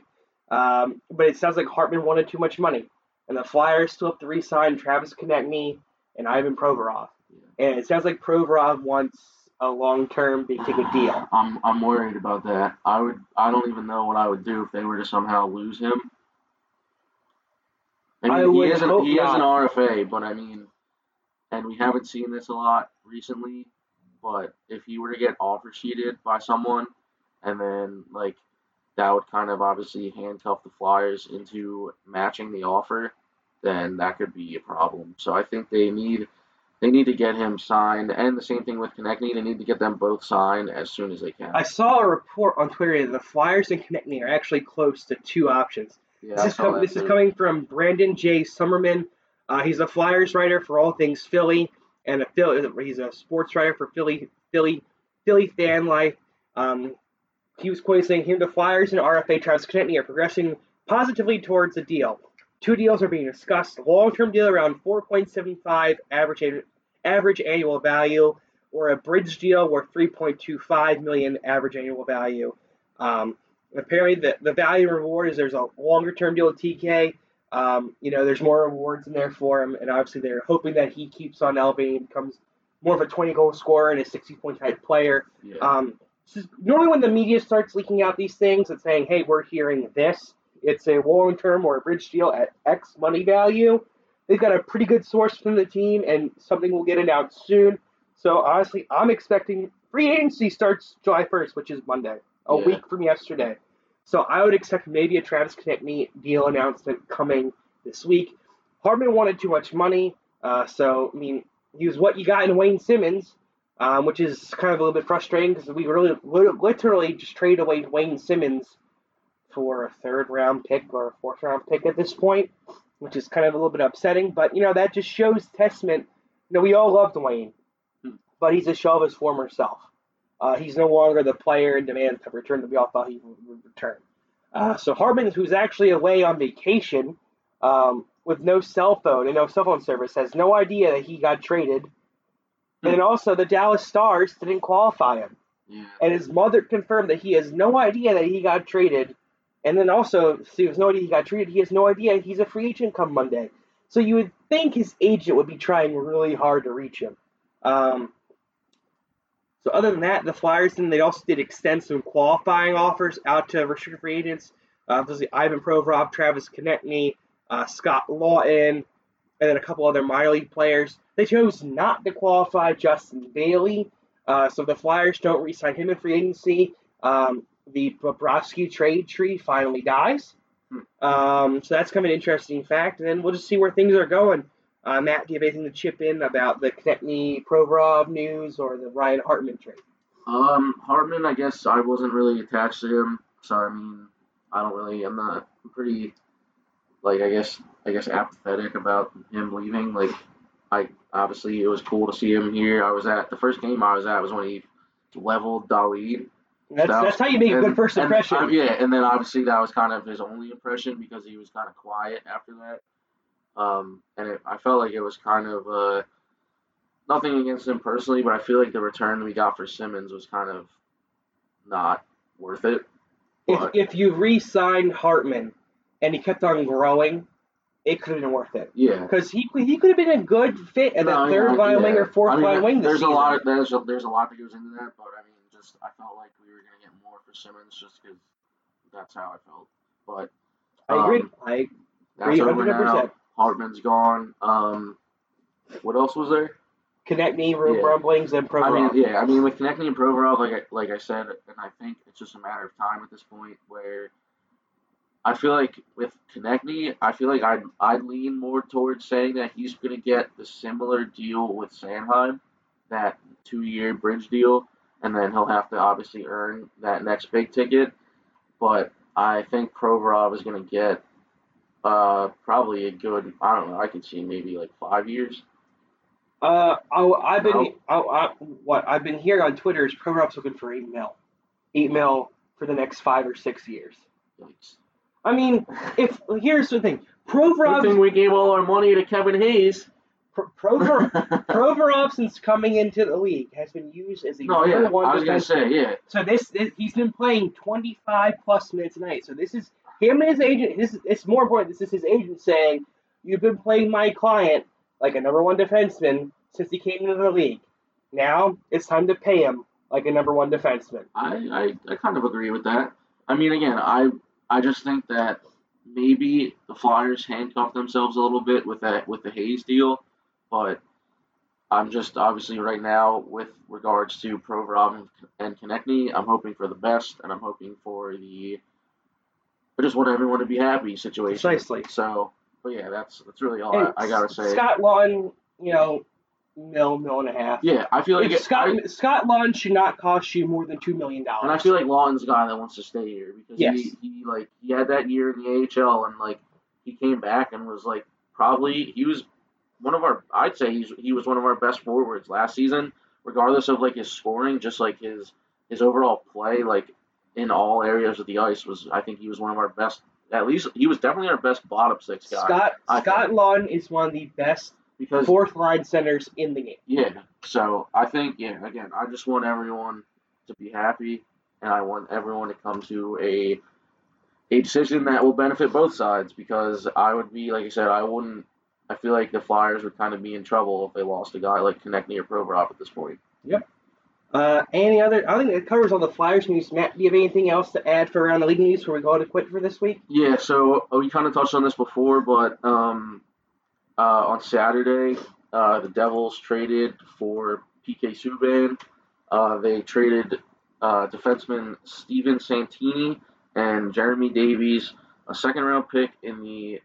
But it sounds like Hartman wanted too much money, and the Flyers still have to re-sign Travis Konecny and Ivan Provorov. Yeah. And it sounds like Provorov wants a long-term big ticket deal. I'm worried about that. I don't even know what I would do if they were to somehow lose him. I mean, he is an RFA, but I mean, and we haven't seen this a lot recently, but if he were to get offer sheeted by someone, and then that would kind of obviously handcuff the Flyers into matching the offer, then that could be a problem. So I think they need to get him signed, and the same thing with Konecny. They need to get them both signed as soon as they can. I saw a report on Twitter that the Flyers and Konecny are actually close to two options. Yeah, this is coming from Brandon J. Summerman. He's a Flyers writer for all things Philly, and he's a sports writer for Philly Fan Life. He was quoted saying, "Here the Flyers and RFA Travis Konecny are progressing positively towards a deal. Two deals are being discussed: a long-term deal around 4.75 average annual value, or a bridge deal worth 3.25 million average annual value." Apparently, the value reward is there's a longer-term deal with TK. There's more rewards in there for him, and obviously they're hoping that he keeps on elevating and becomes more of a 20-goal scorer and a 60-point type player. Yeah. normally when the media starts leaking out these things and saying, hey, we're hearing this, it's a long-term or a bridge deal at X money value, they've got a pretty good source from the team, and something will get announced soon. So, honestly, I'm expecting free agency starts July 1st, which is Monday, a week from yesterday. So I would expect maybe a Travis Konecny deal announcement coming this week. Hartman wanted too much money, use what you got in Wayne Simmons, which is kind of a little bit frustrating because we really literally just traded away Wayne Simmons for a third-round pick or a fourth-round pick at this point, which is kind of a little bit upsetting. But, that just shows testament. We all loved Wayne, but he's a shell of his former self. He's no longer the player in demand to return that we all thought he would return. So Hartman, who's actually away on vacation with no cell phone and no cell phone service, has no idea that he got traded. And also the Dallas Stars didn't qualify him. Yeah. And his mother confirmed that he has no idea that he got traded. And then also, he has no idea he got traded. He has no idea he's a free agent come Monday. So you would think his agent would be trying really hard to reach him. So other than that, the Flyers, then they also did extend some qualifying offers out to restricted free agents. Obviously, Ivan Provorov, Travis Konecny, Scott Lawton, and then a couple other minor league players. They chose not to qualify Justin Bailey, so the Flyers don't re-sign him in free agency. The Bobrovsky trade tree finally dies. So that's kind of an interesting fact, and then we'll just see where things are going. Matt, do you have anything to chip in about the Konecny Provorov news or the Ryan Hartman trade? Hartman, I guess I wasn't really attached to him. I'm pretty apathetic about him leaving. Obviously it was cool to see him here. The first game I was at was when he leveled Dalid. That's how you make a good first impression. And then obviously that was kind of his only impression because he was kind of quiet after that. I felt like it was kind of nothing against him personally, but I feel like the return we got for Simmons was kind of not worth it. If you re-signed Hartman and he kept on growing, it could have been worth it. Yeah, because he could have been a good fit at the third-line wing or fourth-line wing this season. There's a lot that goes into that, but I felt like we were gonna get more for Simmons just because that's how I felt. But I agree. That's over now. Hartman's gone. What else was there? Konecny, rumblings, and Provorov. With Konecny and Provorov, like I said, and I think it's just a matter of time at this point where I feel like with Konecny, I feel like I'd lean more towards saying that he's going to get the similar deal with Sanheim, that 2-year bridge deal, and then he'll have to obviously earn that next big ticket. But I think Provorov is going to get probably a good, I don't know, I could see maybe 5 years. What I've been hearing on Twitter is Provorov's looking for $8 million for the next 5 or 6 years. Yikes. Here's the thing. Provorov. Good thing we gave all our money to Kevin Hayes. Provorov, since coming into the league, has been used as a number one. I was going to say, yeah. So he's been playing 25 plus minutes a night. So this is him and his agent. It's more important. This is his agent saying, "You've been playing my client like a number one defenseman since he came into the league. Now it's time to pay him like a number one defenseman." I kind of agree with that. I just think that maybe the Flyers handcuffed themselves a little bit with the Hayes deal, but I'm just obviously right now with regards to Provorov and Konecny, I'm hoping for the best, and I'm hoping for I just want everyone to be happy situation. Precisely. So, but yeah, that's really all I gotta say. Scott Lawton, $1.5 million. Yeah, I feel like Scott Lawton should not cost you more than $2 million. And I feel like Lawton's a guy that wants to stay here because he had that year in the AHL and he came back and was he was one of our best forwards last season, regardless of his scoring, just his overall play in all areas of the ice he was one of our best. At least he was definitely our best bottom six guy. Scott Lawton is one of the best fourth line centers in the game. Yeah. So I think I just want everyone to be happy, and I want everyone to come to a decision that will benefit both sides, because I would be I feel like the Flyers would kind of be in trouble if they lost a guy like Konecny or Provorov at this point. Yep. Any other? I think that covers all the Flyers news. Matt, do you have anything else to add for around the league news before we call it a quit for this week? Yeah, so we kind of touched on this before, but on Saturday, the Devils traded for P.K. Subban. They traded defenseman Steven Santini and Jeremy Davies, a second-round pick in the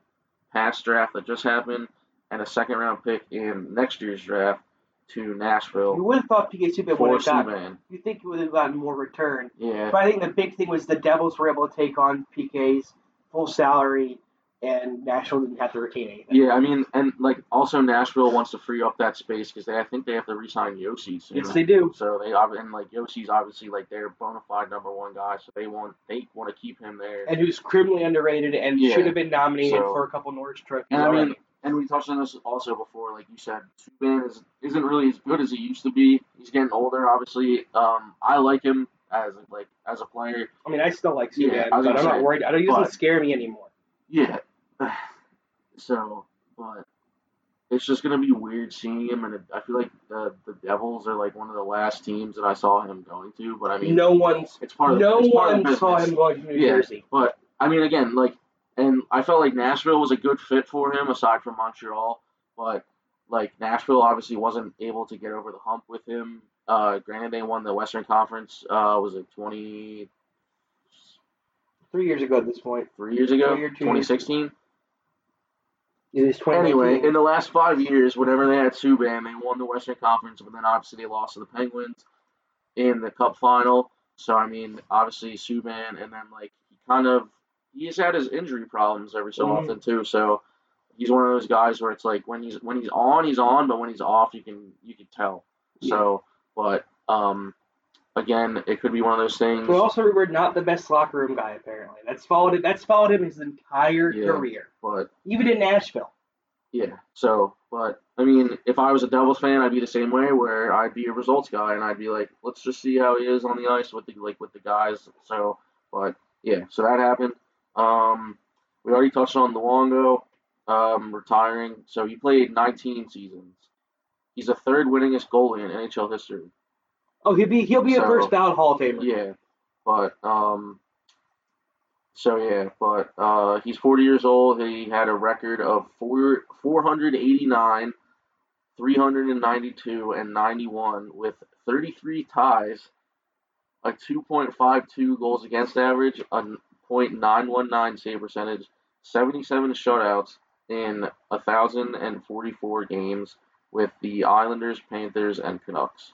past draft that just happened, and a second-round pick in next year's draft to Nashville. You would have thought P.K. Subban would have gotten. You think he would have gotten more return. Yeah. But I think the big thing was the Devils were able to take on P.K.'s full salary, and Nashville didn't have to retain anything. Yeah, I mean, and like also Nashville wants to free up that space because I think they have to re-sign Yossi soon. Yes, they do. So they Yossi's obviously like their bona fide number one guy, so they want to keep him there. And who's criminally underrated and should have been nominated for a couple Norris trophies. And I mean, and we touched on this also before, like you said, Subban isn't really as good as he used to be. He's getting older, obviously. I like him as a player. I mean, I still like Subban, but I'm not worried. He doesn't scare me anymore. Yeah. So, but it's just going to be weird seeing him, and I feel like the Devils are like one of the last teams that I saw him going to, but I mean, no one saw him going to New Jersey. But I mean, again, like, and I felt like Nashville was a good fit for him aside from Montreal, but like Nashville obviously wasn't able to get over the hump with him. Granted, they won the Western Conference, was it 3 years ago at this point. 3 years ago? 2016? It is 2019. Anyway, in the last 5 years, whenever they had Subban, they won the Western Conference, but then obviously they lost to the Penguins in the Cup Final. So, I mean, obviously Subban, and then, like, he's had his injury problems every so often, too. So, he's one of those guys where it's like, when he's on, but when he's off, you can tell. Yeah. So, but, again, it could be one of those things. But also, we were not the best locker room guy, apparently. That's followed him his entire career. But even in Nashville. Yeah. So, but, I mean, if I was a Devils fan, I'd be the same way where I'd be a results guy, and I'd be like, let's just see how he is on the ice with the guys. So, but, yeah. So, that happened. We already touched on Luongo retiring. So, he played 19 seasons. He's the third winningest goalie in NHL history. Oh, he'll be a first ballot Hall of Famer. Yeah, but he's 40 years old. He had a record of 489, 392, and 91 with 33 ties, a 2.52 goals against average, a .919 save percentage, 77 shutouts in 1,044 games with the Islanders, Panthers, and Canucks.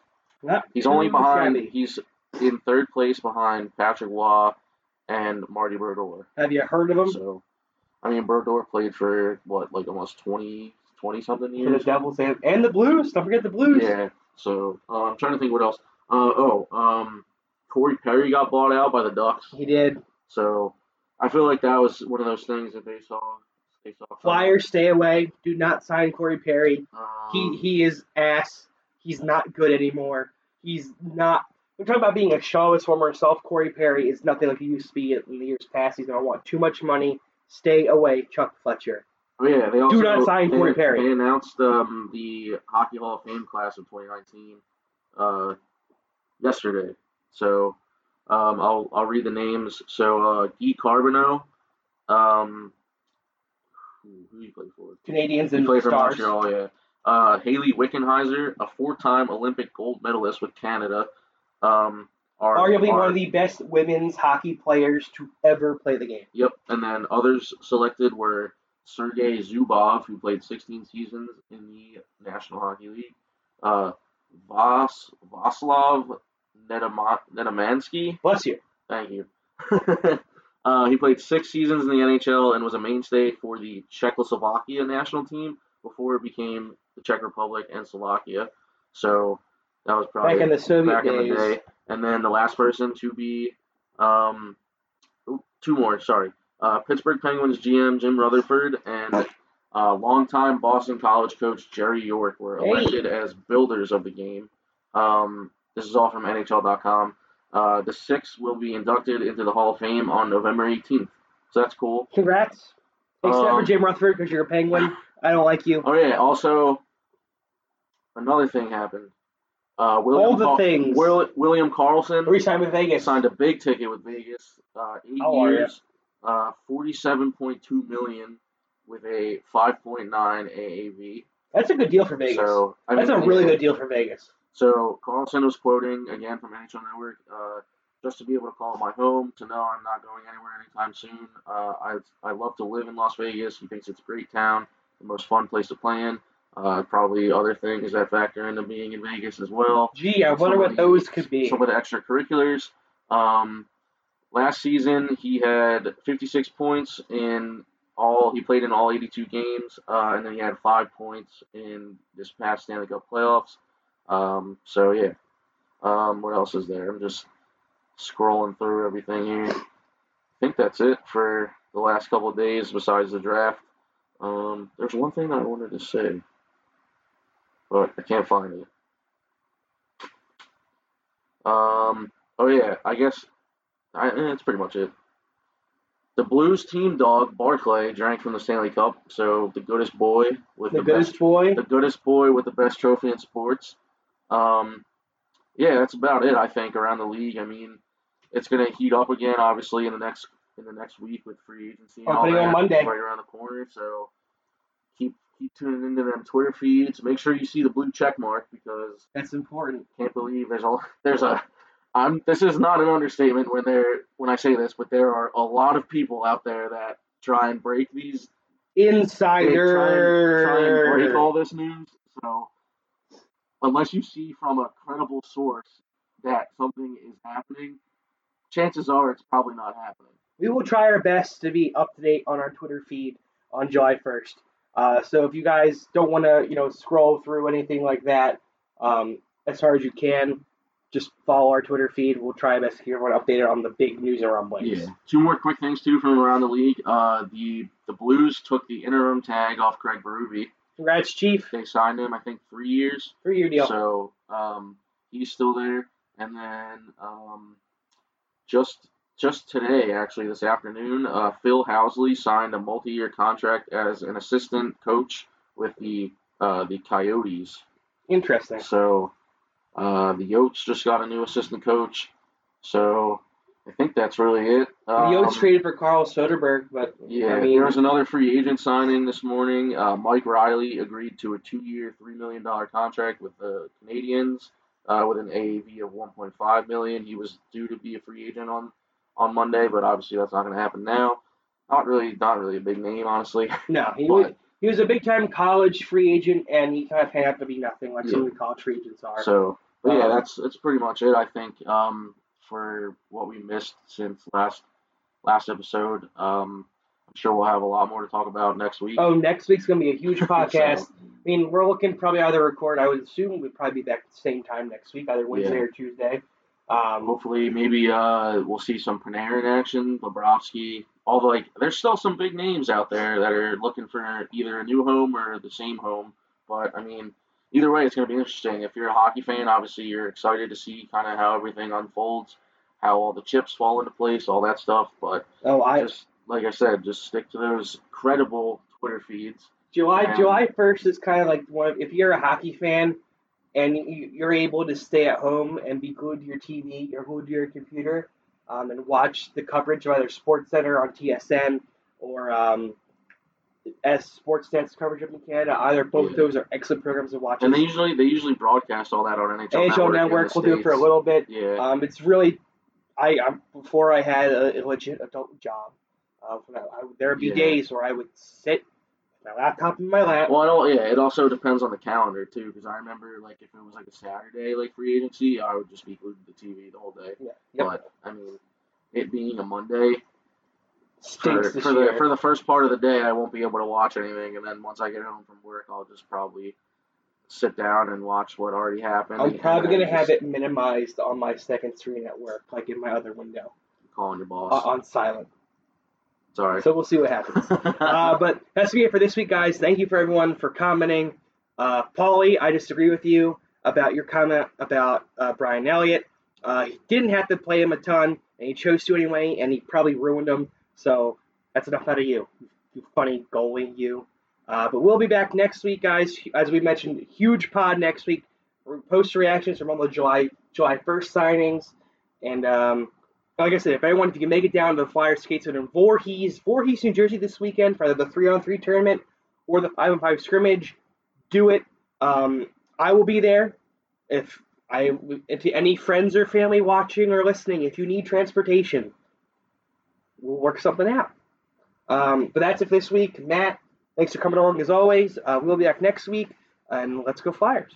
He's only behind. He's in third place behind Patrick Roy and Marty Brodeur. Have you heard of him? So, I mean, Brodeur played for almost 20 something years. For the Devils and the Blues. Don't forget the Blues. Yeah. So I'm trying to think what else. Corey Perry got bought out by the Ducks. He did. So I feel like that was one of those things that they saw. Flyers, stay away. Do not sign Corey Perry. He is ass. He's not good anymore. He's not. We're talking about being a shell of his former self. Corey Perry is nothing like he used to be in the years past. He's going to want too much money. Stay away, Chuck Fletcher. Oh, yeah. They also do not sign Corey Perry. They announced the Hockey Hall of Fame class of 2019 yesterday. So I'll read the names. So Guy Carboneau. Who did he play for? Canadians and Stars. He played for Montreal, yeah. Haley Wickenheiser, a four-time Olympic gold medalist with Canada, arguably one of the best women's hockey players to ever play the game. Yep, and then others selected were Sergei Zubov, who played 16 seasons in the National Hockey League, Vaslav Nedomansky. Bless you. Thank you. He played 6 seasons in the NHL and was a mainstay for the Czechoslovakia national team before it became the Czech Republic and Slovakia. So that was probably back in the Soviet days. And then the last person to be two more, sorry. Pittsburgh Penguins GM Jim Rutherford and longtime Boston College coach Jerry York were elected as builders of the game. This is all from NHL.com. The 6 will be inducted into the Hall of Fame on November 18th. So that's cool. Congrats. Except for Jim Rutherford because you're a Penguin. I don't like you. Oh, yeah. Also, another thing happened. All the things. William Karlsson. Who signed with Vegas? Signed a big ticket with Vegas. 8 years, $47.2 million with a 5.9 AAV. That's a good deal for Vegas. So, That's a really good deal for Vegas. So Karlsson was quoting, again, from NHL Network, just to be able to call it my home, to know I'm not going anywhere anytime soon. I love to live in Las Vegas. He thinks it's a great town, the most fun place to play in. Probably other things that factor into being in Vegas as well. Gee, I wonder what those could be. Some of the extracurriculars. Last season, he had 56 points in all. He played in all 82 games, and then he had 5 points in this past Stanley Cup playoffs. What else is there? I'm just scrolling through everything here. I think that's it for the last couple of days besides the draft. There's one thing that I wanted to say, but I can't find it. That's pretty much it. The Blues team dog, Barclay, drank from the Stanley Cup, so the goodest boy with the best trophy in sports. That's about it, I think, around the league. I mean, it's going to heat up again, obviously, in the next week with free agency and all that, on Monday, right around the corner, so keep tuning into them Twitter feeds. Make sure you see the blue check mark, because that's important. Can't believe this is not an understatement when I say this, but there are a lot of people out there that try and break these insider try and break all this news. So unless you see from a credible source that something is happening, chances are it's probably not happening. We will try our best to be up to date on our Twitter feed on July 1st. So if you guys don't want to, scroll through anything like that, as far as you can, just follow our Twitter feed. We'll try our best to keep everyone updated on the big news and rumblings. Yeah. Two more quick things, too, from around the league. The Blues took the interim tag off Craig Berube. Congrats, Chief. They signed him, I think, 3 years. 3-year deal. So he's still there. And then just today, actually, this afternoon, Phil Housley signed a multi-year contract as an assistant coach with the Coyotes. Interesting. So the Yotes just got a new assistant coach. So I think that's really it. The Yotes traded for Carl Soderberg, but there was another free agent signing this morning. Mike Riley agreed to a 2-year, $3 million contract with the Canadiens with an AAV of $1.5 million. He was due to be a free agent on Monday, but obviously that's not going to happen now. Not really a big name, honestly. No, he was a big-time college free agent, and he kind of had to be nothing like some of the college free agents are. So, that's pretty much it, I think, for what we missed since last episode. I'm sure we'll have a lot more to talk about next week. Oh, next week's going to be a huge podcast. So, I mean, we're looking probably either record. I would assume we'd probably be back at the same time next week, either Wednesday or Tuesday. Hopefully, maybe we'll see some Panarin action, Bobrovsky. Although, there's still some big names out there that are looking for either a new home or the same home. But, either way, it's going to be interesting. If you're a hockey fan, obviously, you're excited to see kind of how everything unfolds, how all the chips fall into place, all that stuff. But, like I said, just stick to those credible Twitter feeds. July 1st is kind of like if you're a hockey fan, and you're able to stay at home and be glued to your TV or glued to your computer and watch the coverage of either SportsCenter on TSN or Sportsnet's coverage up in Canada. Either both those are excellent programs to watch. And they usually broadcast all that on NHL Network. We'll do it for a little bit. Yeah. It's really before I had a legit adult job, there would be days where I would sit my laptop in my lap. Well, it also depends on the calendar, too, because I remember, if it was, a Saturday, free agency, I would just be glued to the TV the whole day. Yeah. Yep. But, it being a Monday, for the first part of the day, I won't be able to watch anything, and then once I get home from work, I'll just probably sit down and watch what already happened. I'm probably going to have it minimized on my second screen at work, in my other window. Calling your boss. On silent. Sorry. So we'll see what happens. But that's going to be it for this week, guys. Thank you for everyone for commenting. Paulie, I disagree with you about your comment about Brian Elliott. He didn't have to play him a ton, and he chose to anyway, and he probably ruined him. So that's enough out of you funny goalie, you. But we'll be back next week, guys. As we mentioned, huge pod next week. post reactions from all the July 1st signings. And like I said, if you can make it down to the Flyer Skate Zone in Voorhees, New Jersey this weekend for the 3-on-3 tournament or the 5-on-5 scrimmage, do it. I will be there. To any friends or family watching or listening, if you need transportation, we'll work something out. But that's it for this week. Matt, thanks for coming along as always. We'll be back next week, and let's go Flyers.